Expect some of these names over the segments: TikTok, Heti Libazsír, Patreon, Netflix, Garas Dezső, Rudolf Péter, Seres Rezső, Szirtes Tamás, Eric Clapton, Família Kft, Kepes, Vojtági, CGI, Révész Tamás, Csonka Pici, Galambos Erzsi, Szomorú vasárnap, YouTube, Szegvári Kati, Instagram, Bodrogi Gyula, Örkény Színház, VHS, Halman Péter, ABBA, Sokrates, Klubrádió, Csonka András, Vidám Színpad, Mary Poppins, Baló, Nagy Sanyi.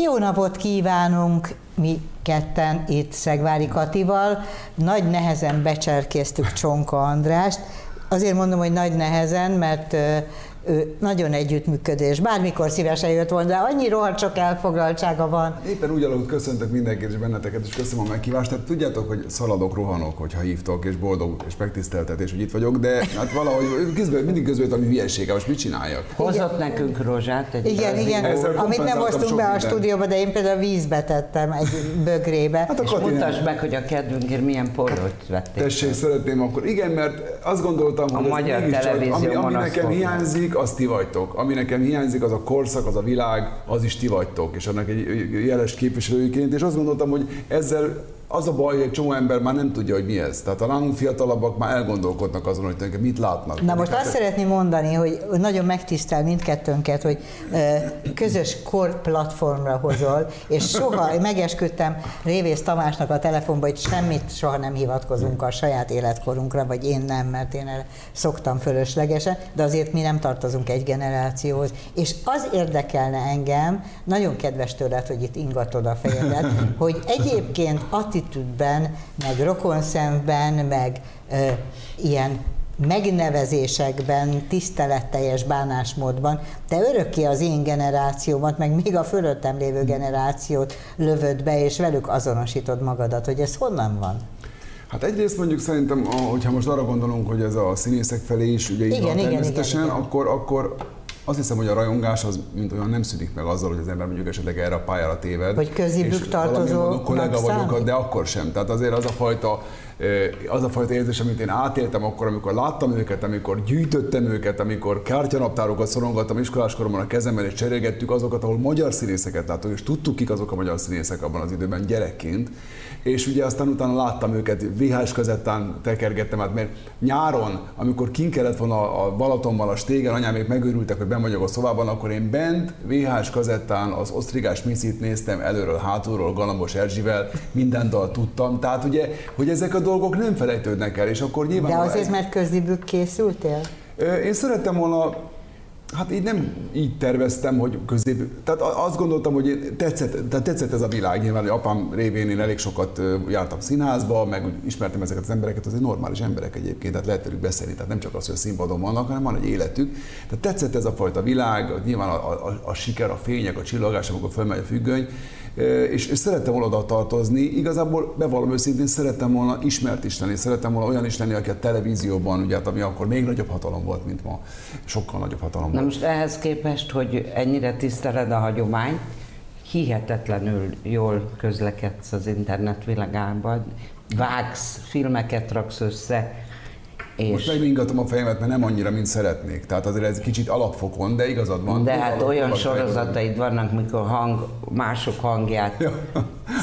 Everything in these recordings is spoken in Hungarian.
Jó napot kívánunk mi ketten itt Szegvári Katival. Nagy nehezen becserkéztük Csonka Andrást. Azért mondom, hogy nagy nehezen, mert ő nagyon együttműködés. Bármikor szívesen jött volna, de annyi rohadt sok elfoglaltsága van. Éppen ugyanúgy köszöntök mindenkit és benneteket, és köszönöm a meghívást. Tehát tudjátok, hogy szaladok, rohanok, hogyha hívtok, és boldog és megtiszteltetés, hogy itt vagyok, de hát valahogy mindig közben valami hülyesége, most mit csináljak? Hozott nekünk rozsát egy Igen. Amit nem hoztunk be a stúdióba, de én például vízbe tettem egy bögrébe. Hát és mutasd meg, hogy a kedvünkért milyen porrót vettél. Tessék, szeretném akkor. Igen, mert azt gondoltam, hogy a magyar televízió ami nekem hiányzik, az ti vagytok. Ami nekem hiányzik, az a korszak, az a világ, az is ti vagytok. És annak egy jeles képviselőiként, és azt gondoltam, hogy ezzel az a baj, hogy egy csomó ember már nem tudja, hogy mi ez. Tehát a nálunk fiatalabbak már elgondolkodnak azon, hogy tőlünk mit látnak. Na most azt szeretném mondani, hogy nagyon megtisztel mindkettőnket, hogy közös korplatformra hozol, és soha megesküdtem Révész Tamásnak a telefonba, hogy semmit soha nem hivatkozunk a saját életkorunkra, vagy én nem, mert én erre szoktam fölöslegesen, de azért mi nem tartozunk egy generációhoz. És az érdekelne engem, nagyon kedves tőled, hogy itt ingatod a fejedet, hogy egyébként attitűdben, meg rokonszemben, meg ilyen megnevezésekben, tiszteletteljes bánásmódban, te örökké az én generációmat, meg még a fölöttem lévő generációt lövöd be, és velük azonosítod magadat, hogy ez honnan van? Hát egyrészt mondjuk szerintem, hogyha most arra gondolunk, hogy ez a színészek felé is, ugye így van természetesen, igen. Akkor azt hiszem, hogy a rajongás az mint olyan nem szűnik meg azzal, hogy az ember mondjuk esetleg erre a pályára téved. Vagy közibük tartozó kollega vagyok, de akkor sem. Tehát azért az a fajta érzés, amit én átéltem akkor, amikor láttam őket, amikor gyűjtöttem őket, amikor kártyanaptárokat szorongattam iskoláskoromban a kezemben, és cserélgettük azokat, ahol magyar színészeket láttuk, és tudtuk, kik azok a magyar színészek abban az időben gyerekként. És ugye aztán utána láttam őket, VHS kazettán tekergettem át, mert nyáron, amikor kint kellett volna a Balatonban, a Stégen, anyám még megőrültek, hogy benn vagyok a szobában, akkor én bent VHS kazettán az Osztrigás Miszit néztem előről, hátulról, Galambos Erzsivel, minden dal tudtam. Tehát ugye, hogy ezek a dolgok nem felejtődnek el, és akkor nyilván... De azért, mert közibük készültél? Én szerettem volna... Hát így nem így terveztem, hogy közép... Tehát azt gondoltam, hogy tetszett ez a világ. Nyilván, hogy apám révén én elég sokat jártam színházba, meg ismertem ezeket az embereket, azért normális emberek egyébként, tehát lehet velük beszélni, tehát nem csak az, hogy a színpadon vannak, hanem van egy életük. Tehát tetszett ez a fajta világ, nyilván a siker, a fények, a csillagás, amikor fölmegy a függöny, és szerettem volna oda tartozni. Igazából bevallom őszintén, szerettem volna ismert is lenni, szerettem volna olyan is lenni, aki a televízióban, ugye, ami akkor még nagyobb hatalom volt, mint ma. Sokkal nagyobb hatalom. Na most ehhez képest, hogy ennyire tiszteled a hagyományt, hihetetlenül jól közlekedsz az internet világában, vágsz, filmeket raksz össze, és... Most megmingatom a fejemet, mert nem annyira, mint szeretnék. Tehát azért ez kicsit alapfokon, de igazad van. De hát olyan sorozataid vannak, mikor mások hangját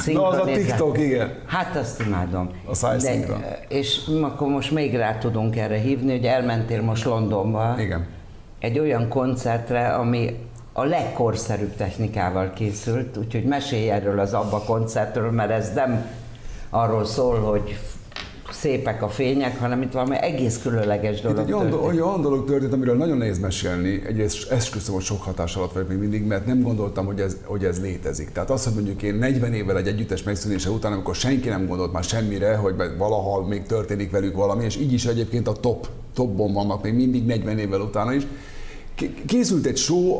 szinkronizálod. Na az a TikTok, igen. Hát azt imádom. A szájszinkron. És akkor most még rá tudunk erre hívni, hogy elmentél most Londonba. Igen. Egy olyan koncertre, ami a legkorszerűbb technikával készült, úgyhogy mesélj erről az ABBA koncertről, mert ez nem arról szól, hogy szépek a fények, hanem itt valami egész különleges dolog történt. Egy olyan dolog történt, amiről nagyon nehéz mesélni. Egyrészt esküszöm, hogy sok hatás alatt vagyok még mindig, mert nem gondoltam, hogy ez létezik. Tehát az, hogy mondjuk én 40 évvel egy együttes megszűnése után, amikor senki nem gondolt már semmire, hogy valaha még történik velük valami, és így is egyébként a topban vannak még mindig 40 évvel utána is. Készült egy show,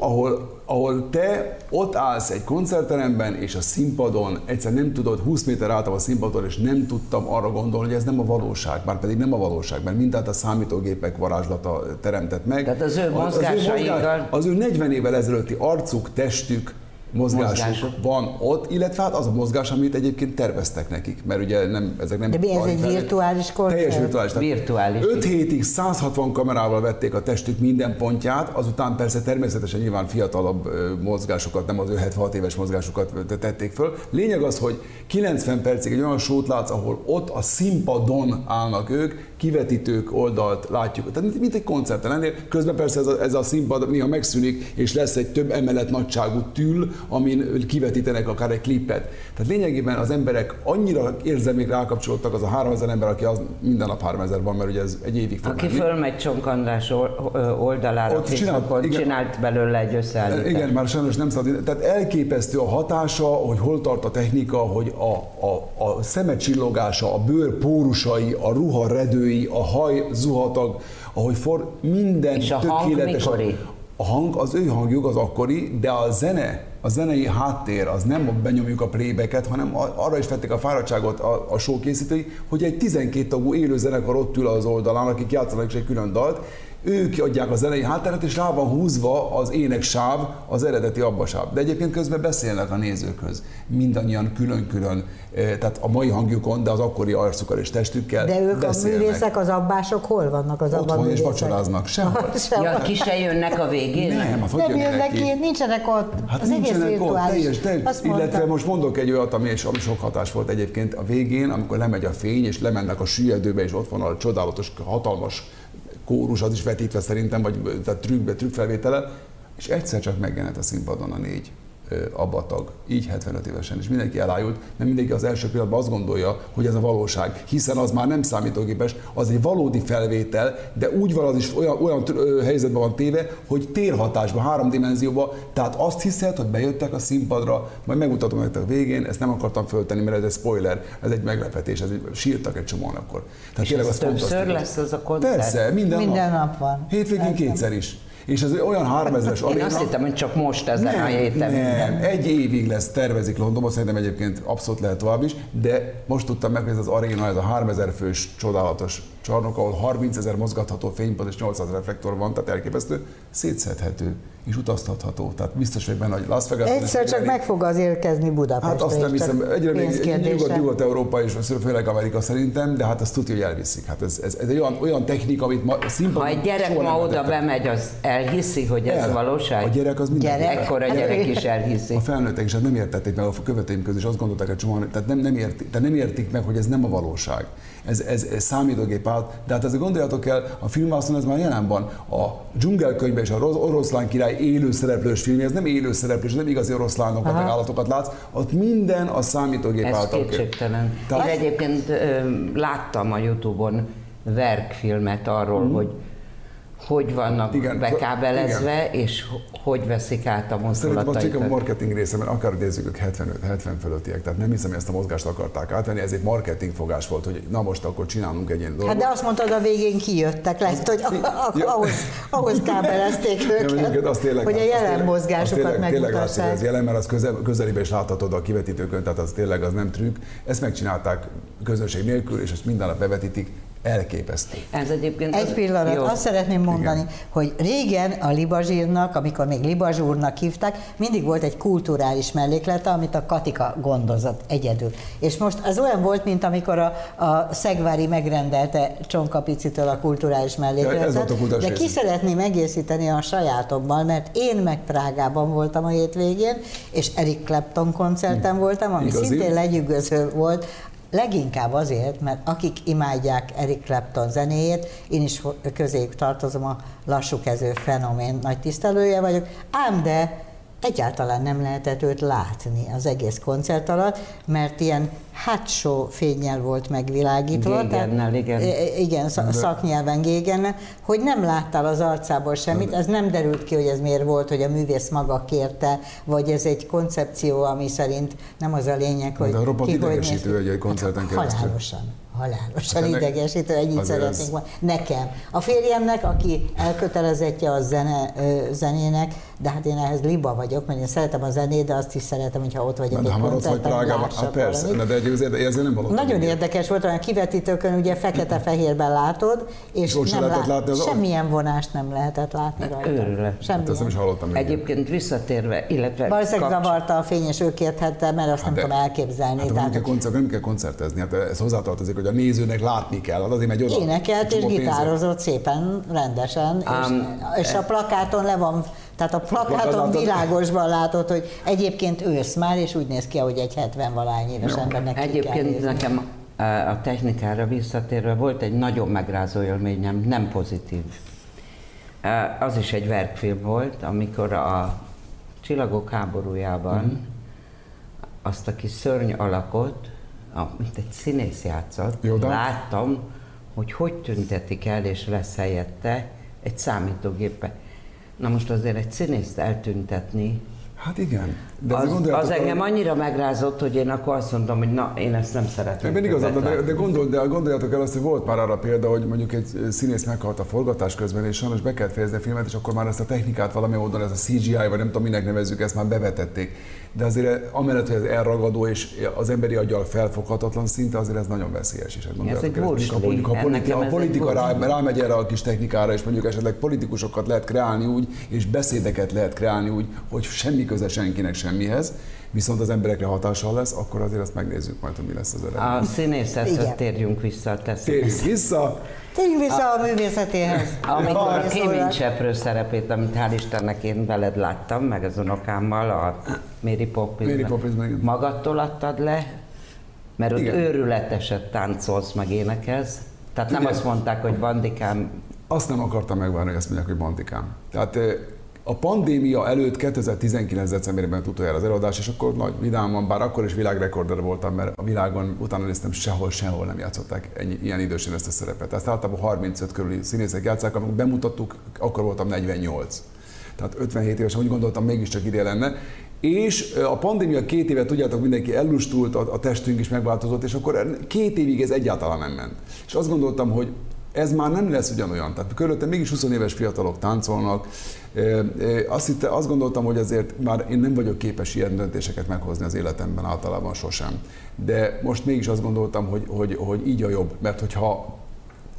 ahol te ott állsz egy koncertteremben és a színpadon, egyszer nem tudod, 20 méter álltam a színpadon, és nem tudtam arra gondolni, hogy ez nem a valóság, már pedig nem a valóság, mert mindent a számítógépek varázslata teremtett meg. Tehát az ő mozgásaikkal... Az ő 40 évvel ezelőtti arcuk, testük, mozgásuk van ott, illetve hát az a mozgás, amit egyébként terveztek nekik, mert ugye ezek nem... De mi ez egy virtuális koncert? Teljes virtuális. 5 hétig 160 kamerával vették a testük minden pontját, azután persze természetesen nyilván fiatalabb mozgásokat, nem az ő 76 éves mozgásokat tették föl. Lényeg az, hogy 90 percig egy olyan show-t látsz, ahol ott a színpadon állnak ők, kivetítők oldalt látjuk. Tehát mint egy koncerten lennél, közben persze ez a színpad néha megszűnik, és lesz egy több emelet nagyságú tül, amin kivetítenek akár egy klippet. Tehát lényegében az emberek annyira érzelmig rákapcsolódtak, az a 3000 ember, aki az minden nap 3000 van, mert ugye ez egy évig fog menni. Aki fölmegy Csonka András oldalára, csinált belőle egy összeállítást. Igen, már sajnos nem szabad. Tehát elképesztő a hatása, hogy hol tart a technika, hogy a szeme csillogása, a bőr pórusai, a ruha redői, a haj zuhatag, ahogy minden és a tökéletes. Hang mikori? A hang, az ő hangjuk az akkori, de a zene, a zenei háttér, az nem benyomjuk a playbacket, hanem arra is vették a fáradtságot a show készítői, hogy egy 12 tagú élő zenekar ott ül az oldalán, akik játszanak is egy külön dalt, ők adják a zenei hátteret, és rá van húzva az éneksáv, az eredeti ABBA sáv. De egyébként közben beszélnek a nézőkhöz. Mindannyian külön-külön, tehát a mai hangjukon, de az akkori arcukkal és testükkel beszélnek. De ők beszélnek. A művészek, az abbások hol vannak az abban művészek? Otthon és vacsoráznak, sehol. Ja, ki se jönnek a végén? Nem jönnek ki, nincsenek ott. Hát az nincsenek egész virtuális. Illetve most mondok egy olyat, ami sok hatás volt egyébként a végén, amikor lemegy a fény, és lemennek a süllyedőbe, és ott van a csodálatos, hatalmas kórus, az is vetítve szerintem, vagy tehát trükkfelvétele, és egyszer csak megjelent a színpadon a 4 ABBA tag, így 75 évesen, és mindenki elájult, mert mindenki az első pillanatban azt gondolja, hogy ez a valóság, hiszen az már nem számítógépes, az egy valódi felvétel, de úgy van az is olyan helyzetben van téve, hogy térhatásban, 3 dimenzióban, tehát azt hiszed, hogy bejöttek a színpadra, majd megmutatom nektek a végén, ezt nem akartam föltenni, mert ez egy spoiler, ez egy meglepetés, sírtak egy csomóan akkor. Tehát tényleg az többször lesz az a koncert? Persze, minden nap van. Hétvégén kétszer is. És az olyan 3000-es aréna... Én azt hittem, hogy csak most ez lenne a héten. Nem, egy évig lesz, tervezik Londonban, szerintem egyébként abszolút lehet tovább is, de most tudtam meg, hogy ez az aréna, ez a 3000 fős csodálatos csarnok, ahol 30 000 mozgatható fénypad és 800 reflektor van, tehát elképesztő, szétszedhető és utaztatható. Tehát biztos vagy benne, hogy Las Vegas... Egyszer csak meg fog az érkezni Budapestre. Hát azt nem hiszem, egyre még Nyugat-Európa és főleg Amerika szerintem, de hát azt tudja, hogy elviszik. Hát ez egy olyan technika, amit ma színpadon... Ha egy gyerek ma oda bemegy, az elhiszi, hogy ez valóság? A gyerek az minden. Ekkora gyerek is elhiszi. A felnőttek is nem értették meg, a követőim közül is azt gondolták, hogy csomóan, tehát nem értik meg, hogy ez nem a valóság. Ez számítógép állt, de hát ezzel gondoljatok el, a filmvászon ez már jelen van. A dzsungelkönyve és a Oroszlán király élő szereplős filmje, ez nem élő szereplős, nem igazi oroszlánokat, meg állatokat látsz, ott minden a számítógép által. Ez kétségtelen. Én egyébként láttam a Youtube-on verkfilmet arról, hogy vannak bekábelezve, és hogy veszik át a mozdulataikat. Szerintem csak a marketing része, mert akár nézzük ők 75-70 fölöttiek, tehát nem hiszem, hogy ezt a mozgást akarták átvenni, ez egy marketing fogás volt, hogy na most akkor csinálunk egy ilyen dolgot. Hát de azt mondtad, a végén kijöttek, lehet, hogy ahhoz kábelezték őket, hogy a jelen mozgásukat megmutassák. Tényleg látszik, hogy ez jelen, mert az közelében is láthatod a kivetítőkön, tehát az tényleg az nem trükk. Ezt megcsinálták közönség nélkül, és ezt minden nap bevetítik. Elképesztő. Egy pillanat, jó. Azt szeretném mondani, hogy régen a Libazsírnak, amikor még Libazsúrnak hívták, mindig volt egy kulturális melléklete, amit a Katika gondozott egyedül. És most az olyan volt, mint amikor a Szegvári megrendelte Csonka Picitől a kulturális mellékletet, de ki szeretném egészíteni a sajátommal, mert én meg Prágában voltam a hétvégén, és Eric Clapton koncerten voltam, ami szintén lenyűgöző volt. Leginkább azért, mert akik imádják Eric Clapton zenéjét, én is közéjük tartozom, a lassúkező fenomén nagy tisztelője vagyok, ám de egyáltalán nem lehetett őt látni az egész koncert alatt, mert ilyen hátsó fénnyel volt megvilágítva. Gégennel, igen, szaknyelven gégennel, hogy nem láttál az arcából semmit, ez nem derült ki, hogy ez miért volt, hogy a művész maga kérte, vagy ez egy koncepció, ami szerint nem az a lényeg, hogy... De roppant idegesítő egy koncerten keresztül. Halálosan idegesítő, ennyit szeretnénk mondani. Nekem. A férjemnek, aki elkötelezettje a zenének, de hát én ehhez liba vagyok, mert én szeretem a zenét, de azt is szeretem, hogyha ott vagyok egy koncerten, lássak valamit. Nagyon érdekes volt, olyan kivetítőkön ugye fekete-fehérben látod, és semmilyen vonást nem lehetett látni rajta. Hát ezt nem is hallottam. Egyébként visszatérve, illetve... Valószínűleg zavarta a fény, és ő kérthette, mert azt nem tudom elképzelni. Hát nem kell koncertezni, hát ez hozzátartozik, hogy a nézőnek látni kell. Azért megy oda. Énekelt és gitározott szépen, rendesen, és a plakáton le van... Tehát a plakáton világosban látod, hogy egyébként ősz már, és úgy néz ki, hogy egy 70-valány éves embernek egyébként nekem a technikára visszatérve volt egy nagyon megrázó élményem, nem pozitív. Az is egy verkfilm volt, amikor a Csillagok háborújában azt a kis szörny alakot, amit egy színész játszott, láttam, hogy tüntetik el, és lesz helyette egy számítógépe. Na most azért egy színészt eltüntetni, hát igen. De az engem annyira megrázott, hogy én akkor azt mondtam, hogy na, én ezt nem szeretem. Én igazad, de gondoljatok el azt, hogy volt pár arra példa, hogy mondjuk egy színész meghalt a forgatás közben, és sajnos be kellett fejezni a filmet, és akkor már ezt a technikát valami módon, ez a CGI, vagy nem tudom, minek nevezzük, ezt már bevetették. De azért amellett, hogy ez elragadó, és az emberi aggyal felfoghatatlan szinte, azért ez nagyon veszélyes is. Ez egy bullshit. A politika rámegy erre a kis technikára, és mondjuk esetleg politikusokat lehet kreálni úgy, és beszédeket lehet kreálni úgy, hogy semmi köze senkinek semmihez, viszont az emberekre hatással lesz, akkor azért azt megnézzük majd, hogy mi lesz az eredmény. A színészethez térjünk vissza a Térjünk vissza a művészetéhez. Amikor a kéménycseprő szerepét, amit hál' Istennek én veled láttam, meg az unokámmal, a Mary Poppins, magadtól adtad le, mert ott őrületeset táncolsz, meg énekelsz. Tehát nem azt mondták, hogy bandikám. Azt nem akartam megvárni, hogy azt mondják, hogy bandikám. Tehát, a pandémia előtt 2019. decemberben utoljára az előadás, és akkor nagy vidáman, bár akkor is világrekorder voltam, mert a világon utána néztem, sehol nem játszották ilyen idősen ezt a szerepet. Ezt általában 35 körüli színészek játszák, amikor bemutattuk, akkor voltam 48. Tehát 57 évesen úgy gondoltam, mégiscsak ide lenne. És a pandémia 2 éve, tudjátok, mindenki ellustult, a testünk is megváltozott, és akkor 2 évig ez egyáltalán nem ment. És azt gondoltam, hogy ez már nem lesz ugyanolyan. Tehát körülöttem mégis 20 éves fiatalok táncolnak. Azt gondoltam, hogy azért már én nem vagyok képes ilyen döntéseket meghozni az életemben általában sosem. De most mégis azt gondoltam, hogy így a jobb, mert hogyha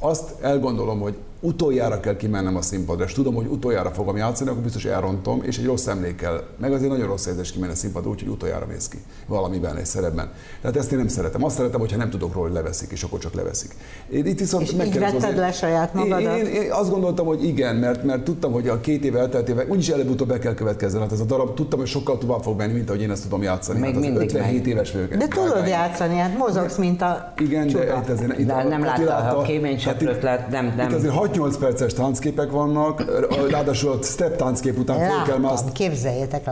azt elgondolom, hogy utoljára kell kimennem a színpadra, és tudom, hogy utoljára fogom játszani, akkor biztos elrontom, és egy rossz emlékkel, meg azért nagyon rossz érzés kimenni a színpadra, úgyhogy utoljára mész ki valamiben, egy szerepben. Tehát ezt én nem szeretem. Azt szeretem, hogyha nem tudok róla, hogy leveszik, és akkor csak leveszik. Itt viszont és így vetted le saját magadat? Én azt gondoltam, hogy igen, mert tudtam, hogy a 2 éve elteltével, úgyis előbb-utóbb be kell következzen. Hát ez a darab, tudtam, hogy sokkal tovább fog menni, mint ahogy én ezt tudom játszani. Még hát mindig 57 éves vagyok. De tudod játszani, hát mozogsz, mint a csuda. De nem láttál, ha kéménycseprőt lát, nem. 8 perces táncképek vannak, ráadásul a step tánckép után föl kell mászni. Képzeljétek,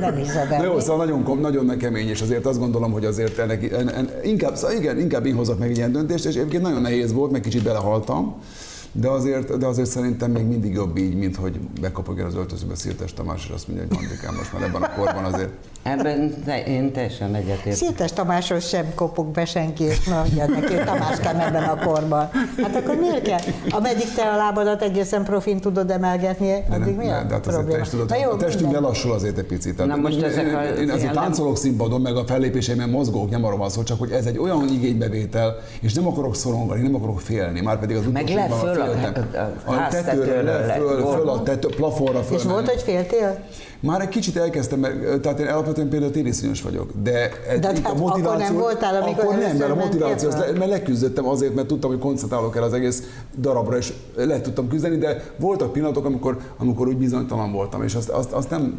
nem hiszed el. Jó, szóval nagyon kemény, és azért azt gondolom, hogy azért inkább én hozok meg ilyen döntést, és egyébként nagyon nehéz volt, meg kicsit belehaltam, de azért szerintem még mindig jobb így, mint hogy bekapogja az öltözőbe Szirtes Tamás, és azt mondja, hogy bandikám most már ebben a korban azért. Ebben én teljesen egyetértek. Szirtes Tamásról sem kopog be senki, és mondja neki, hogy Tamáskám ebben a korban. Hát akkor miért kell? Ameddig te a lábadat egészen profin tudod emelgetni, addig mi a probléma? A testünk lelassul azért egy picit. Én azért táncolok színpadon, meg a fellépéseimen mozgók, nem arról van szó, csak hogy ez egy olyan igénybevétel, és nem akarok szorongani, nem akarok félni, már pedig az utolsóban. A tetőről föl a tető, plafonra föl. És volt, hogy féltél? Már egy kicsit elkezdtem, tehát én alapvetően például tériszonyos vagyok, de hát a motiváció, akkor nem voltál, amikor akkor nem, mert a motiváció, mert leküzdöttem azért, mert tudtam, hogy koncentrálok el az egész darabra, és le tudtam küzdeni, de voltak pillanatok, amikor úgy bizonytalan voltam, és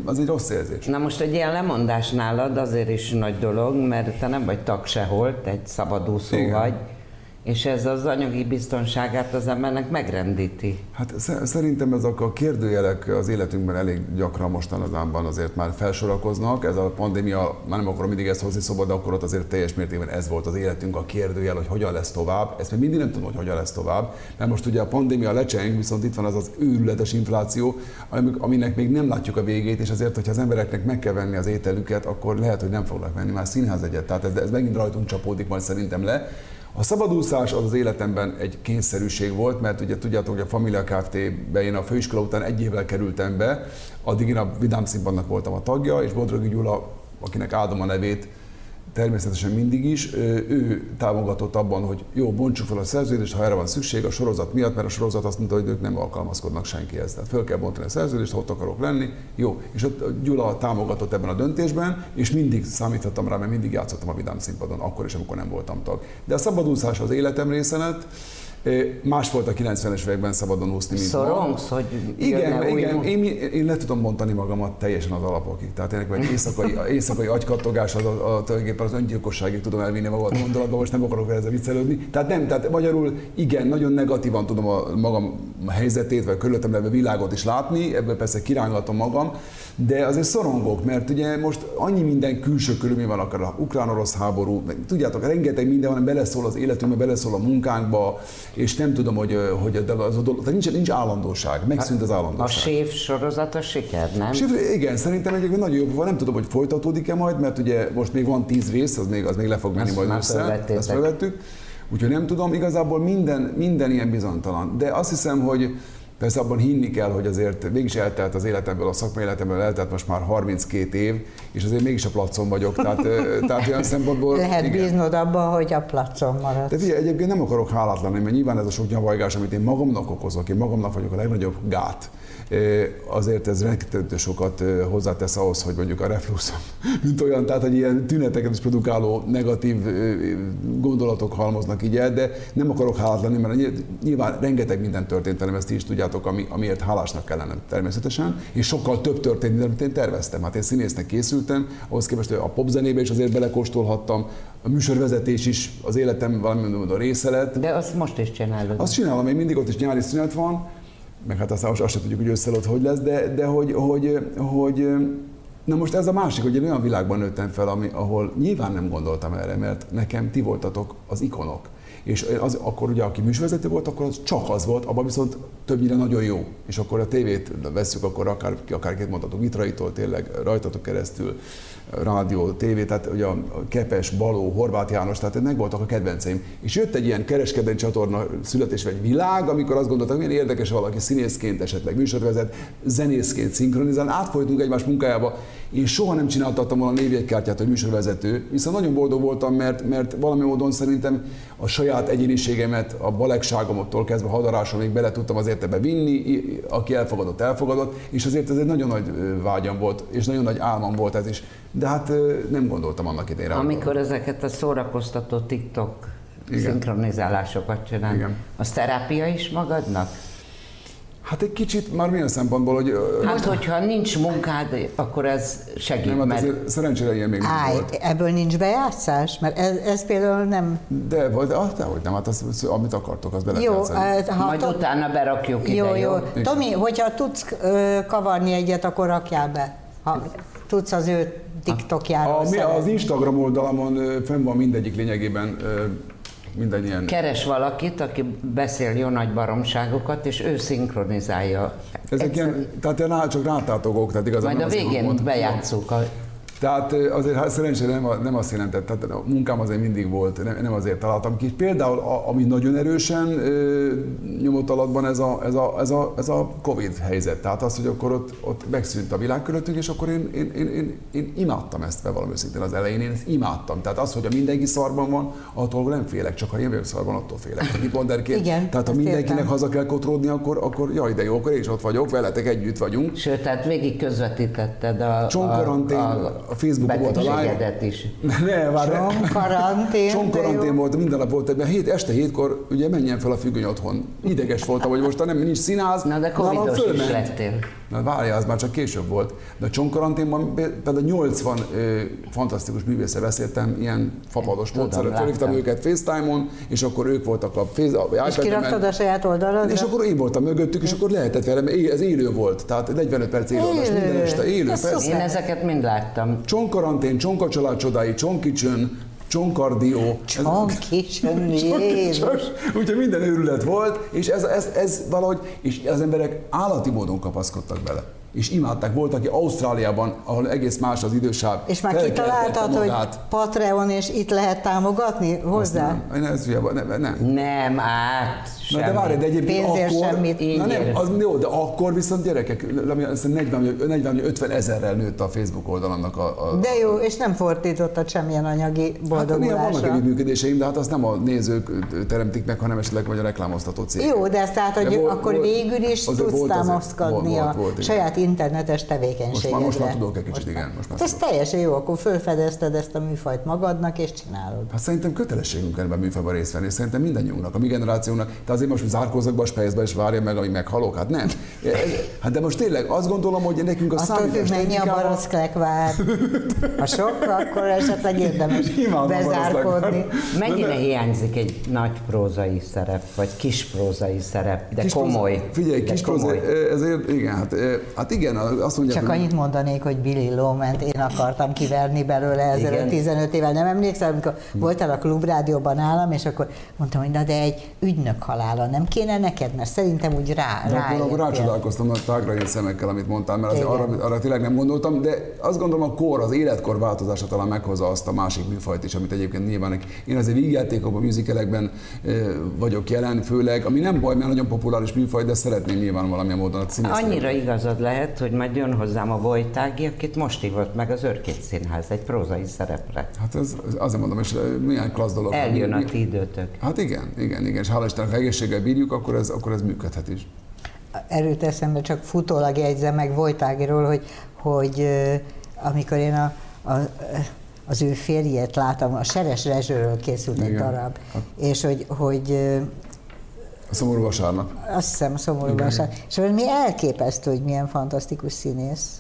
az egy rossz érzés. Na most egy ilyen lemondás nálad azért is nagy dolog, mert te nem vagy tag sehol, te egy szabadúszó vagy. És ez az anyagi biztonságát az embernek megrendíti. Hát szerintem ezek a kérdőjelek az életünkben elég gyakran mostanában azért már felsorakoznak. Ez a pandémia, már nem akarom mindig ezt hozni szóba, de akkor ott azért teljes mértékben ez volt az életünk a kérdőjel, hogy hogyan lesz tovább. Ezt még mindig nem tudom, hogy hogyan lesz tovább, mert most ugye a pandémia lecseng, viszont itt van az őrületes infláció, aminek még nem látjuk a végét, és azért, hogyha az embereknek meg kell venni az ételüket, akkor lehet, hogy nem fognak venni már színházegyet. Tehát ez megint rajtunk csapódik majd szerintem le. A szabadúszás az életemben egy kényszerűség volt, mert ugye tudjátok, hogy a Familia Kft-be én a főiskola után 1 évvel kerültem be, addig én a Vidám Színpadnak voltam a tagja, és Bodrogi Gyula, akinek áldom a nevét természetesen mindig is, ő támogatott abban, hogy jó, bontsuk fel a szerződést, ha erre van szükség a sorozat miatt, mert a sorozat azt mondta, hogy ők nem alkalmazkodnak senkihez. Tehát föl kell bontani a szerződést, ha ott akarok lenni, jó. És ott Gyula támogatott ebben a döntésben, és mindig számíthattam rá, mert mindig játszottam a Vidám Színpadon, akkor is, amikor nem voltam tag. De a szabadúszás az életem része lett, Más volt a 90-es években szabadon úszni, mint szorongsz, ma. Hogy igen. Én le tudom bontani magamat teljesen az alapokig. Tehát tényleg egy éjszakai agykattogás az tulajdonképpen az öngyilkosságig tudom elvinni magamat gondolatban, most nem akarok ezzel viccelődni. Tehát magyarul igen, nagyon negatívan tudom a magam helyzetét, vagy körülöttem levő világot is látni, ebből persze kirángatom magam, de azért szorongok, mert ugye most annyi minden külső körülmény van, akár a ukrán-orosz háború, tudjátok, rengeteg minden van, beleszól az életünkbe, beleszól a munkánkba, és nem tudom, hogy de az a dolog, tehát nincs állandóság, megszűnt az állandóság. A Séf sorozat a siker, nem? Séf, igen, szerintem egyébként nagyon jobb van, nem tudom, hogy folytatódik-e majd, mert ugye most még van 10 rész, az még le fog menni majd össze, ezt felvettük, úgyhogy nem tudom, igazából minden ilyen bizonytalan, de azt hiszem, hogy persze abban hinni kell, hogy azért mégis eltelt az életemből, a szakmai életemből eltelt most már 32 év, és azért mégis a placon vagyok, tehát olyan szempontból... Lehet igen. Bíznod abban, hogy a placon maradsz. De figyelj, egyébként nem akarok hálát lenni, mert nyilván ez a sok nyavajgás, amit én magamnak okozok, én magamnak vagyok a legnagyobb gát. Azért ez rendkívül sokat hozzátesz ahhoz, hogy mondjuk a refluxom, mint olyan, tehát egy ilyen tüneteket is produkáló negatív gondolatok halmoznak így el, de nem akarok hálát lenni, mert nyilván rengeteg minden történt velem, ezt is tudjátok, amiért hálásnak kell lennem természetesen, és sokkal több történt, mint amit én terveztem. Hát én színésznek készültem, ahhoz képest a popzenébe is azért belekóstolhattam, a műsorvezetés is az életem valamilyen a része lett. De azt most is csinálod. Azt csinálom, én mindig ott is nyári szünet van, meg hát aztán azt sem tudjuk, hogy ősszel ott hogy lesz, de hogy na most ez a másik, hogy én olyan világban nőttem fel, ahol nyilván nem gondoltam erre, mert nekem ti voltatok az ikonok. És az, akkor ugye, aki műsorvezető volt, akkor az csak az volt, abban viszont többnyire nagyon jó. És akkor a tévét vesszük, akkor akárkit mondhatok, Vitraitól tényleg, rajtatok keresztül, rádió, tévé, tehát ugye a Kepes, Baló, Horváth János, tehát meg voltak a kedvenceim. És jött egy ilyen kereskedelmi csatorna születés, vagy világ, amikor azt gondoltam, milyen érdekes valaki színészként esetleg műsorvezet, zenészként szinkronizál, átfolytunk egymás munkájába. Én soha nem csináltattam volna a névjegykártyát, hogy műsorvezető, viszont nagyon boldog voltam, mert valami módon szerintem a saját egyéniségemet, a balegságomtól kezdve hadarásomig bele tudtam azért ebbe vinni, aki elfogadott, és azért ez egy nagyon nagy vágyam volt, és nagyon nagy álmam volt ez is. De hát nem gondoltam annak idején. Amikor ezeket a szórakoztató TikTok szinkronizálásokat csinál, az terápia is magadnak? Hát egy kicsit már milyen szempontból, hogy... Hát, hogyha nincs munkád, akkor ez segít, nem, hát mert... Szerencsére ilyen még nem volt. Ebből nincs bejátszás? Mert ez például nem... De volt, hogy nem, hát az, amit akartok, az bele kell szedni. Majd utána berakjuk ide, jó? Tomi, hogyha tudsz kavarni egyet, akkor rakjál be. Ha tudsz az ő TikTokjáról szeretni. Az Instagram oldalamon fenn van mindegyik lényegében. Ilyen... Keres valakit, aki beszél jó nagy baromságokat, és ő szinkronizálja. Ezek ilyen, tehát csak rátátogok, tehát igazán majd a végén bejátszuk. Tehát azért szerencsére nem azt jelentett, tehát a munkám azért mindig volt, nem azért találtam ki. Például, ami nagyon erősen nyomott alatban ez a Covid helyzet. Tehát az, hogy akkor ott megszűnt a világ körülöttünk, és akkor én imádtam ezt be valami szintén az elején, én ezt imádtam. Tehát az, hogy a mindenki szarban van, attól nem félek, csak ha én vagyok szarban, attól félek. Igen, tehát ha mindenkinek haza kell kotródni, akkor jaj, de jó, akkor én is ott vagyok, veletek együtt vagyunk. Sőt, tehát végig közvetítetted a Csonkarantén. A Facebookon volt a live. Is. Csonkarantén volt, minden nap volt, mert este hétkor ugye menjen fel a függöny otthon. Ideges voltam, hogy most nem nincs színház. Na de covidos is lettél. Na várjál, az már csak később volt. De a Csonkaranténban például 80 fantasztikus művésszel beszéltem, ilyen fapados módszerrel. Felhívtam őket FaceTime-on, és akkor ők voltak a iPad-en. És kiraktad a saját oldaladra? És akkor én voltam mögöttük, és akkor lehetett velem, ez élő volt. Tehát 45 perc élőadás minden este, élő perc. Én ezeket mind láttam. Csonkarantén, Csonka család csodái, Csonkicsön, Csonkardió. Csonkicsön, Jézus! Úgyhogy minden őrület volt, és ez valahogy, és az emberek állati módon kapaszkodtak bele. És imádták. Volt, aki Ausztráliában, ahol egész más az idősáv. És már kitaláltad, hogy Patreon, és itt lehet támogatni hozzá? Nem, át semmi. Na de várj, de egyébként pénzért semmit ígér. Jó, de akkor viszont gyerekek, 40-50 ezerrel nőtt a Facebook oldalamnak a... De jó, és nem fordítottad semmilyen anyagi boldogulásra. Hát vannak együttműködéseim, de hát azt nem a nézők teremtik meg, hanem esetleg vagy a reklámoztató cég. Jó, de ezt tehát, hogy akkor végül is tudsz támaszkodni a saját internetes tevékenységedre. Most már tudok egy kicsit, igen. Ez teljesen jó, akkor felfedezted ezt a műfajt magadnak és csinálod. Hát szerintem kötelességünk ebben a műfajban részt venni, és szerintem mindannyiunknak, a mi generációnak, te azért most zárkózzak be a spejzbe és várja meg, amíg meghalok, hát nem. Hát de most tényleg azt gondolom, hogy nekünk a számítás technikával... Attól függ, mennyi a baraszklekvár. Ha sok, akkor esetleg érdemes bezárkódni. Megint hiányzik egy nagy prózai szerep, vagy kis prózai szerep, de kis komoly. Figyelj, kis prózai, ezért igen, hát igen, azt mondják, csak hogy... annyit mondanék, hogy Billy Lomant én akartam kiverni belőle 15 évvel, nem emlékszel, amikor voltál a Klubrádióban állam, és akkor mondtam, hogy na de egy ügynök halála nem kéne neked, mert szerintem úgy ráértél. Akkor rácsodálkoztam a tágra jön szemekkel, amit mondtál, mert azért arra tényleg nem gondoltam, de azt gondolom a kor, az életkor változása talán meghozza azt a másik műfajt is, amit egyébként nyilván én azért vígjátékokban, musicalekben vagyok jelen, főleg, ami nem baj, mert nagyon populáris műfaj, de szeretném nyilván valamilyen módon a színésznőt. Annyira igazad lehet, hogy majd jön hozzám a Vojtági, akit most hívott meg az Örkény Színház egy prózai szerepre. Hát ez, azért mondom, és milyen klassz dolog. Eljön a ti időtök. Hát igen, és hála Istennek, ha egészséggel bírjuk, akkor ez működhet is. Erőt eszembe csak futólag jegyzem meg Vojtágiról, hogy amikor én az ő férjét látom, a Seres Rezsőről készült egy darab, és hogy a Szomorú vasárnap. Azt hiszem, a Szomorú vasárnap. És mi elképesztő, hogy milyen fantasztikus színész.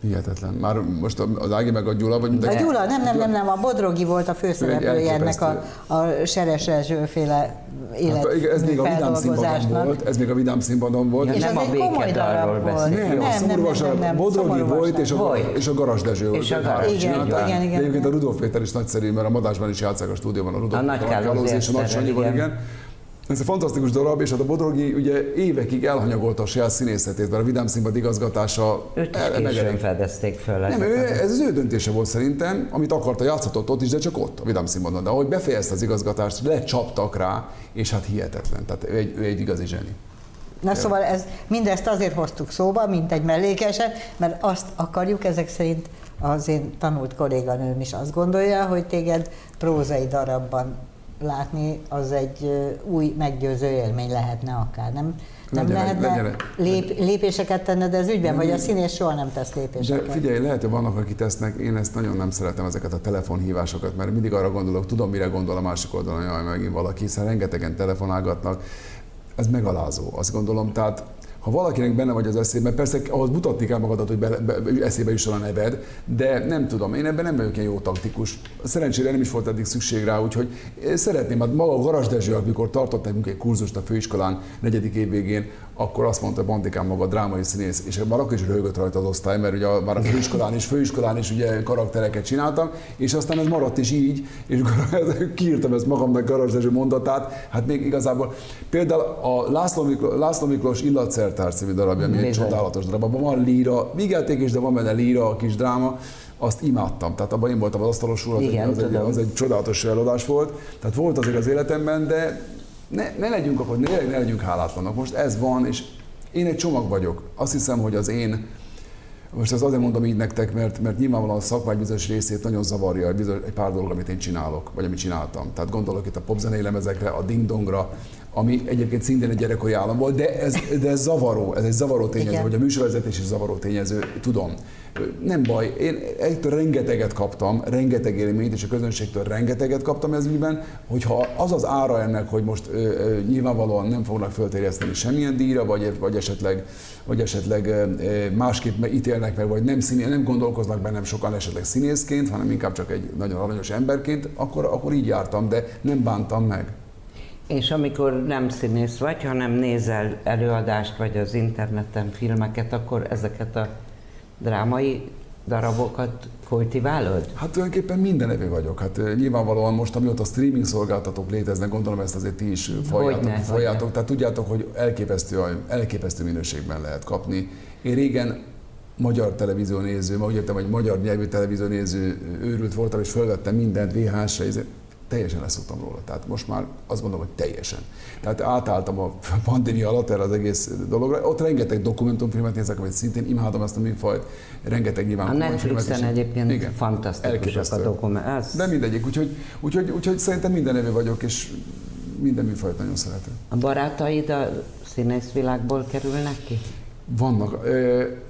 Hihetetlen. Már most az Ági meg a Gyula, vagy mindenki? A Gyula, nem, a Bodrogi volt a főszereplője ennek a Seres Rezsőféle életműfeldolgozásnak. Ez még a Vidám Színpadon volt. Ja, és nem a Békedarról beszélünk. Nem, Bodrogi volt, és a Garas Dezső volt. Igen. Egyébként a Rudolf Péter is nagyszerű, mert a Madáchban is játszák a stúdióban a Rudolf Péter és a Nagy Sanyival, igen. Ez egy fantasztikus darab, és hát a Bodrogi ugye évekig elhanyagolta a saját színészetét, mert a Vidám Színpad igazgatása... Őt is későn fedezték föl. Nem, ez az ő döntése volt szerintem, amit akarta, játszhatott ott is, de csak ott, a Vidám Színpadon. De ahogy befejezte az igazgatást, lecsaptak rá, és hát hihetetlen. Tehát ő egy igazi zseni. Na szóval mindezt azért hoztuk szóba, mint egy mellékeset, mert azt akarjuk, ezek szerint az én tanult kolléganőm is azt gondolja, hogy téged prózai darabban látni, az egy új meggyőző élmény lehetne akár, nem? Nem lehetne lépéseket tenned ez ügyben, vagy a színész soha nem tesz lépéseket? De figyelj, lehet, hogy vannak, akik tesznek, én ezt nagyon nem szeretem, ezeket a telefonhívásokat, mert mindig arra gondolok, tudom, mire gondol a másik oldalon, jaj, megint valaki, hiszen rengetegen telefonálgatnak, ez megalázó, azt gondolom, tehát ha valakinek benne vagy az eszébe, persze ahhoz mutatni kell magadat, hogy eszébe jusson a neved, de nem tudom, én ebben nem vagyok ilyen jó taktikus. Szerencsére nem is volt eddig szükség rá, úgyhogy szeretném, hát maga a Garas Dezső, amikor tartott nekünk egy kurzust a főiskolán 4. évvégén, akkor azt mondta, Bantikám, maga drámai színész, és már akkor is röhögött rajta az osztály, mert ugye már a főiskolán is ugye karaktereket csináltam, és aztán ez maradt is így, és kiírtam ezt magamnak Garas Dezső mondatát, hát még igazából például a László Miklós Illatszertár című darabja, ami egy csodálatos darab, abban van líra, vígjáték is, de van benne líra, a kis dráma, azt imádtam, tehát abban én voltam az asztalos úr, az egy csodálatos előadás volt, tehát volt azért az életemben, de ne legyünk akkor, ne legyünk hálátlanok. Most ez van, és én egy csomag vagyok. Azt hiszem, hogy az én, most ezt azért mondom így nektek, mert nyilvánvalóan a szakmány bizonyos részét nagyon zavarja egy pár dolog, amit én csinálok, vagy amit csináltam. Tehát gondolok itt a popzenei lemezekre, a ding-dongra, ami egyébként szintén egy gyerekkori állam volt, de ez zavaró, ez egy zavaró tényező, igen. Vagy a műsorvezetés is zavaró tényező, tudom. Nem baj, én egytől rengeteget kaptam, rengeteg élményt, és a közönségtől rengeteget kaptam ez ügyben, hogyha az az ára ennek, hogy most nyilvánvalóan nem fognak fölterjeszteni semmilyen díjra, vagy esetleg másképp ítélnek meg, vagy nem gondolkoznak bennem sokan esetleg színészként, hanem inkább csak egy nagyon aranyos emberként, akkor így jártam, de nem bántam meg. És amikor nem színész vagy, hanem nézel előadást, vagy az interneten filmeket, akkor ezeket a drámai darabokat kultiválod? Hát tulajdonképpen minden evő vagyok. Hát nyilvánvalóan most, amióta a streaming szolgáltatók léteznek, gondolom ezt azért ti is folyjátok. Tehát tudjátok, hogy elképesztő minőségben lehet kapni. Én régen magyar televízió néző, ma úgy értem, hogy magyar nyelvű televízió néző őrült voltam, és fölvettem mindent VHS-re, teljesen leszoktam róla. Tehát most már azt mondom, hogy teljesen. Tehát átálltam a pandémia alatt erre az egész dologra. Ott rengeteg dokumentumfilmet nézek, amit szintén imádom ezt a műfajt, rengeteg nyilvánvalóan filmet. A Netflixen egyébként igen, fantasztikusak a dokumentumfilmek. De mindegyik. Úgyhogy szerintem minden evő vagyok, és minden műfajt nagyon szeretem. A barátaid a színészvilágból kerülnek ki? Vannak.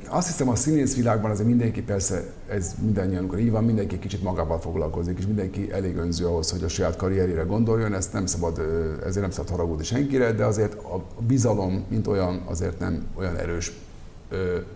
Azt hiszem, a színészvilágban azért mindenki, persze ez mindannyiankor így van, mindenki kicsit magával foglalkozik, és mindenki elég önző ahhoz, hogy a saját karrierére gondoljon, ezt nem szabad, ezért nem szabad haragudni senkire, de azért a bizalom, mint olyan, azért nem olyan erős,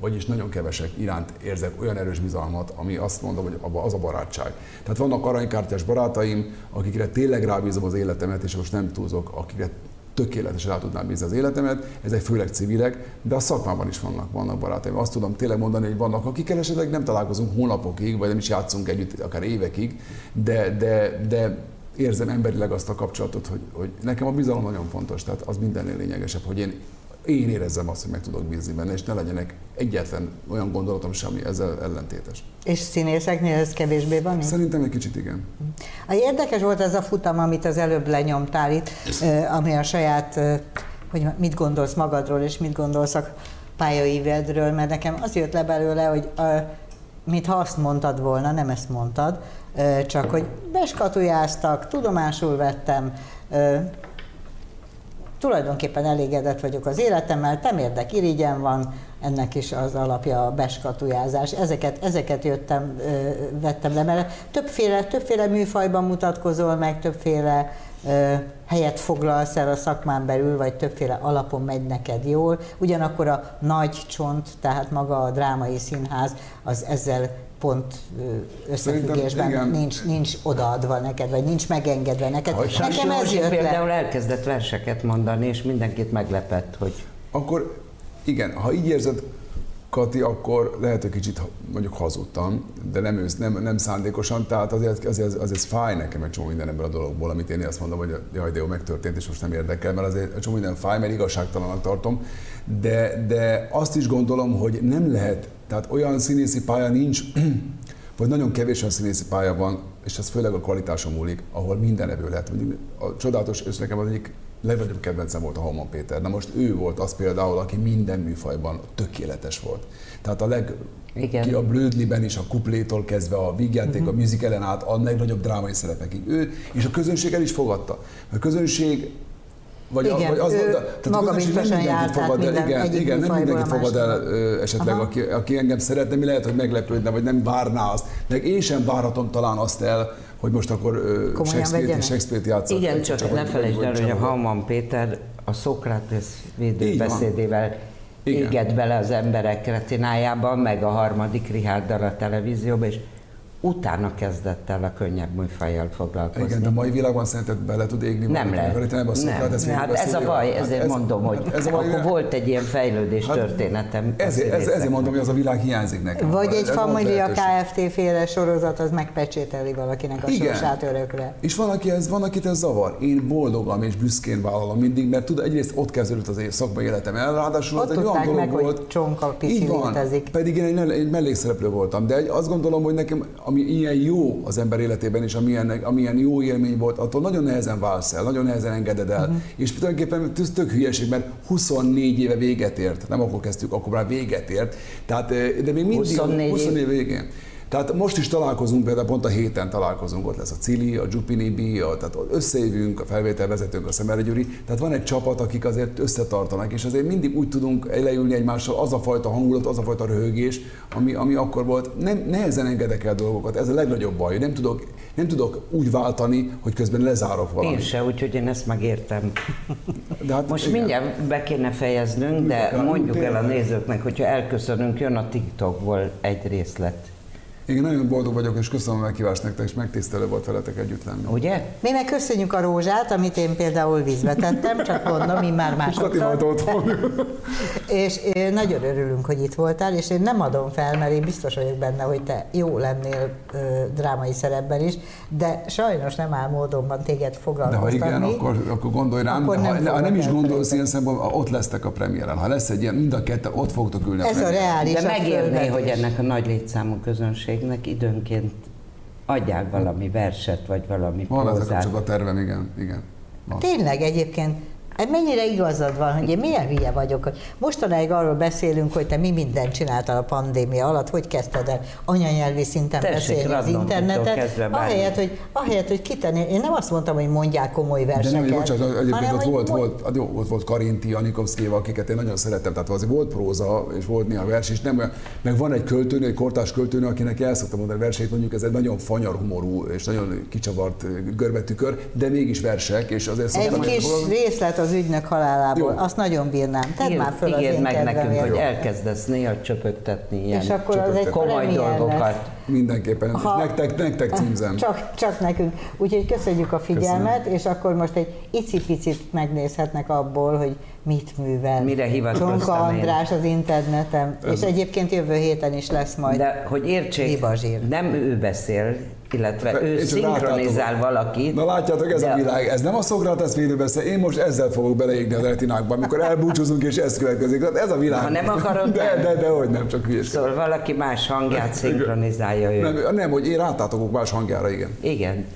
vagyis nagyon kevesek iránt érzek olyan erős bizalmat, ami azt mondom, hogy az a barátság. Tehát vannak aranykártyás barátaim, akikre tényleg rábízom az életemet, és most nem túlzok, akikre tökéletesen el tudnám bízni az életemet, ezek főleg civilek, de a szakmában is vannak barátaim. Azt tudom tényleg mondani, hogy vannak, akikkel esetleg nem találkozunk hónapokig, vagy nem is játszunk együtt, akár évekig, de érzem emberileg azt a kapcsolatot, hogy nekem a bizalom nagyon fontos, tehát az mindennél lényegesebb, hogy én érezzem azt, hogy meg tudok bízni benne, és ne legyenek egyetlen olyan gondolatom sem, ami ezzel ellentétes. És színészeknél ez kevésbé van? Szerintem egy kicsit igen. Érdekes volt ez a futam, amit az előbb lenyomtál itt, ami a saját, hogy mit gondolsz magadról, és mit gondolsz a pályaívedről, mert nekem az jött le belőle, hogy mintha azt mondtad volna, nem ezt mondtad, csak hogy beskatujáztak, tudomásul vettem, tulajdonképpen elégedett vagyok az életemmel, temérdek irigyen van, ennek is az alapja a beskatujázás. Ezeket vettem le, mert többféle műfajban mutatkozol meg, többféle helyet foglalsz el a szakmán belül, vagy többféle alapon megy neked jól. Ugyanakkor a nagy csont, tehát maga a drámai színház, az ezzel pont összefüggésben nincs odaadva neked, vagy nincs megengedve neked. Nekem ez jött le. Például elkezdett verseket mondani, és mindenkit meglepett, hogy... Akkor igen, ha így érzed, Kati, akkor lehet, hogy kicsit mondjuk hazudtam, de nem szándékosan, tehát azért fáj nekem egy csomó minden ebből a dologból, amit én azt mondom, hogy jaj, de jó, megtörtént, és most nem érdekel, mert azért egy csomó minden fáj, mert igazságtalannak tartom, de azt is gondolom, hogy nem lehet, tehát olyan színészi pálya nincs, vagy nagyon kevés olyan színészi pálya van, és ez főleg a kvalitáson múlik, ahol minden ebből lehet. A csodálatos, és nekem az egyik legnagyobb kedvencem volt a Halman Péter. Na most ő volt az például, aki minden műfajban tökéletes volt. Tehát ki a Blödliben is, a kuplétól kezdve a vígjáték, a musicalen át, a legnagyobb drámai szerepekig. Ő, és a közönség el is fogadta. A közönség maga biztosan járt, tehát nem mindenki fogad el esetleg, aki engem szeretne, mi lehet, hogy meglepődne, vagy nem várná azt. Meg én sem várhatom talán azt el, hogy most akkor Shakespeare-t játszok. Igen, csak ne felejtsd el, hogy a Halman Péter a Sokrates védőbeszédével égett bele az emberek retinájában, meg a harmadik Richárddal a televízióban, és utána kezdett el a könnyebb műfajjal foglalkozni. Igen, de a mai világban szerinted bele tud égni? Nem lehet. Ez a baj, ezért mondom, hogy akkor volt egy ilyen fejlődés történetem. Ezért mondom, hogy az a világ hiányzik nekem. Vagy egy Família Kft. Féle sorozat, az megpecsételi valakinek a sorsát örökre. És van, akit ez zavar. Én boldogam és büszkén vállalom mindig, mert tudod, egyrészt ott kezdődött az szakmai életem el, ráadásul ott egy olyan dolog volt. Hogy Csonka Pici létezik. Pedig én egy mellékszereplő voltam, de azt gondolom, hogy nekem ami ilyen jó az ember életében, és amilyen jó élmény volt, attól nagyon nehezen válsz el, nagyon nehezen engeded el. És tulajdonképpen tök hülyeség, mert 24 éve véget ért. Nem akkor kezdtük, akkor már véget ért. Tehát, de még mindig 24 év végén. Tehát most is találkozunk, például pont a héten találkozunk, ott lesz a Cili, a Giupinibi, tehát összejövünk, a felvételvezetőnk, a Szemere Gyuri, tehát van egy csapat, akik azért összetartanak, és azért mindig úgy tudunk leülni egymással, az a fajta hangulat, az a fajta röhögés, ami akkor volt. Nem, nehezen engedek el dolgokat, ez a legnagyobb baj, nem tudok úgy váltani, hogy közben lezárok valamit. Én se, úgyhogy én ezt megértem. De hát most mindjárt be kéne fejeznünk, de mondjuk el a nézőknek, hogyha elköszönünk, jön a TikTokból egy részlet. Én nagyon boldog vagyok, és köszönöm a meghívást nektek, és megtisztelő volt veletek együtt lenni. Ugye? Mi meg köszönjük a rózsát, amit én például vízbe tettem, csak mondom, én már másodszor. És nagyon örülünk, hogy itt voltál, és én nem adom fel, mert én biztos vagyok benne, hogy te jó lennél drámai szerepben is, de sajnos nem áll módonban téged foglalkoztatni. De ha igen, akkor gondolj rám, ha nem is gondolsz ilyen szempontból, ott lesztek a premiéren. Ha lesz egy ilyen, mind a ketten ott fogtok ülni. Ez a reális. De megérné, hogy ennek a nagy létszámú közönség időnként adjál valami verset, vagy valami prózát. Van ezzel kapcsolatban a tervem, igen. Tényleg egyébként Mennyire igazad van, hogy én milyen hülye vagyok, hogy mostanáig arról beszélünk, hogy te mi mindent csináltál a pandémia alatt, hogy kezdted el anyanyelvi szinten beszélni az internetet, ahelyett, hogy kitenni. Én nem azt mondtam, hogy mondják komoly verseket. De nem, bocsánat, egyébként ott volt Karinti, Anikovszkéval, akiket én nagyon szerettem, tehát azért volt próza, és volt néha vers, és nem, meg van egy költőnő, egy kortárs költőnő, akinek el szoktam mondani versét, mondjuk ez egy nagyon fanyar humorú és nagyon kicsavart görbetükör, de mégis versek, és azért szoktam. Egy kis részlet az ügynök halálából, jó. Azt nagyon bírnám. Tedd már föl az én meg nekünk, hogy elkezdesz néha csöpögtetni ilyen és akkor az egy komoly dolgokat. Mindenképpen, nektek címzem. Csak nekünk. Úgyhogy köszönjük a figyelmet, köszönöm. És akkor most egy icipicit megnézhetnek abból, hogy mit művel. Mire hivatkoztam Csonka András az interneten. És egyébként jövő héten is lesz majd. De hogy értsék, Libazsír. Nem ő beszél, illetve ő szinkronizál valakit. Na látjátok, ez a világ, ez nem a Sokrates védőbeszél, én most ezzel fogok beleégni a retinákba, amikor elbúcsúzunk és ez következik. Tehát ez a világ. Ha nem akarod, de hogy nem, csak hülyeskedek. Szóval valaki más hangját szinkronizálja ő. Nem, hogy én rátátogok más hangjára, igen. Igen.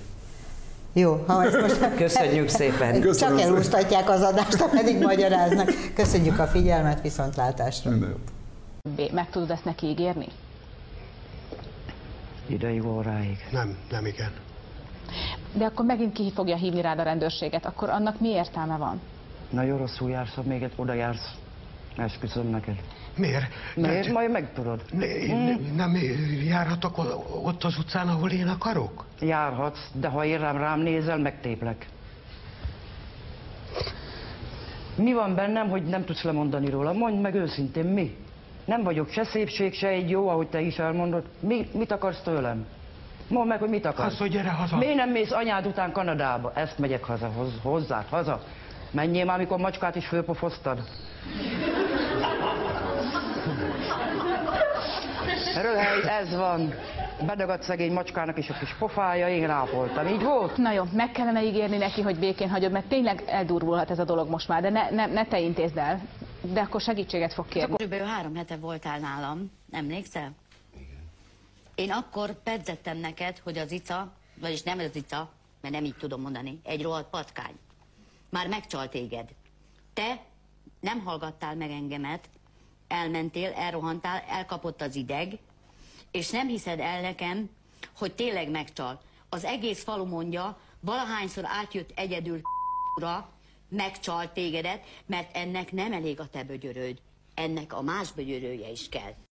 Jó, ha most... Köszönjük szépen. Köszönöm, csak elúsztatják az adást, pedig magyaráznak. Köszönjük a figyelmet, viszontlátásra. Meg tudod ezt neki ígérni? Ideig, óráig. Nem igen. De akkor megint ki fogja hívni rád a rendőrséget, akkor annak mi értelme van? Nagyon rosszul jársz, ha még oda jársz. Esküszöm neked. Miért? Majd megtudod. Nem járhatok ott az utcán, ahol én akarok? Járhatsz, de ha én rám nézel, megtéplek. Mi van bennem, hogy nem tudsz lemondani róla? Mondd meg őszintén, mi? Nem vagyok se szépség, se egy jó, ahogy te is elmondod. Mit akarsz tőlem? Mondd meg, hogy mit akarsz. Az, hogy gyere haza. Miért nem mész anyád után Kanadába? Ezt megyek haza, hozzád, haza. Menjél már, amikor macskát is fölpofoztad. Röhelyt, ez van. Bedagadt szegény macskának is a kis pofája, én ápoltam. Így volt? Na jó, meg kellene ígérni neki, hogy békén hagyod, mert tényleg eldurvulhat ez a dolog most már, de ne te intézd el. De akkor segítséget fog kérni. Körülbelül 3 hete voltál nálam, emlékszel? Igen. Én akkor pedzettem neked, hogy az ica, vagyis nem az ica, mert nem így tudom mondani, egy rohadt patkány. Már megcsalt téged. Te nem hallgattál meg engemet, elmentél, elrohantál, elkapott az ideg, és nem hiszed el nekem, hogy tényleg megcsal. Az egész falu mondja, valahányszor átjött egyedül ura, megcsalt tégedet, mert ennek nem elég a te bögyörőd, ennek a más bögyörője is kell.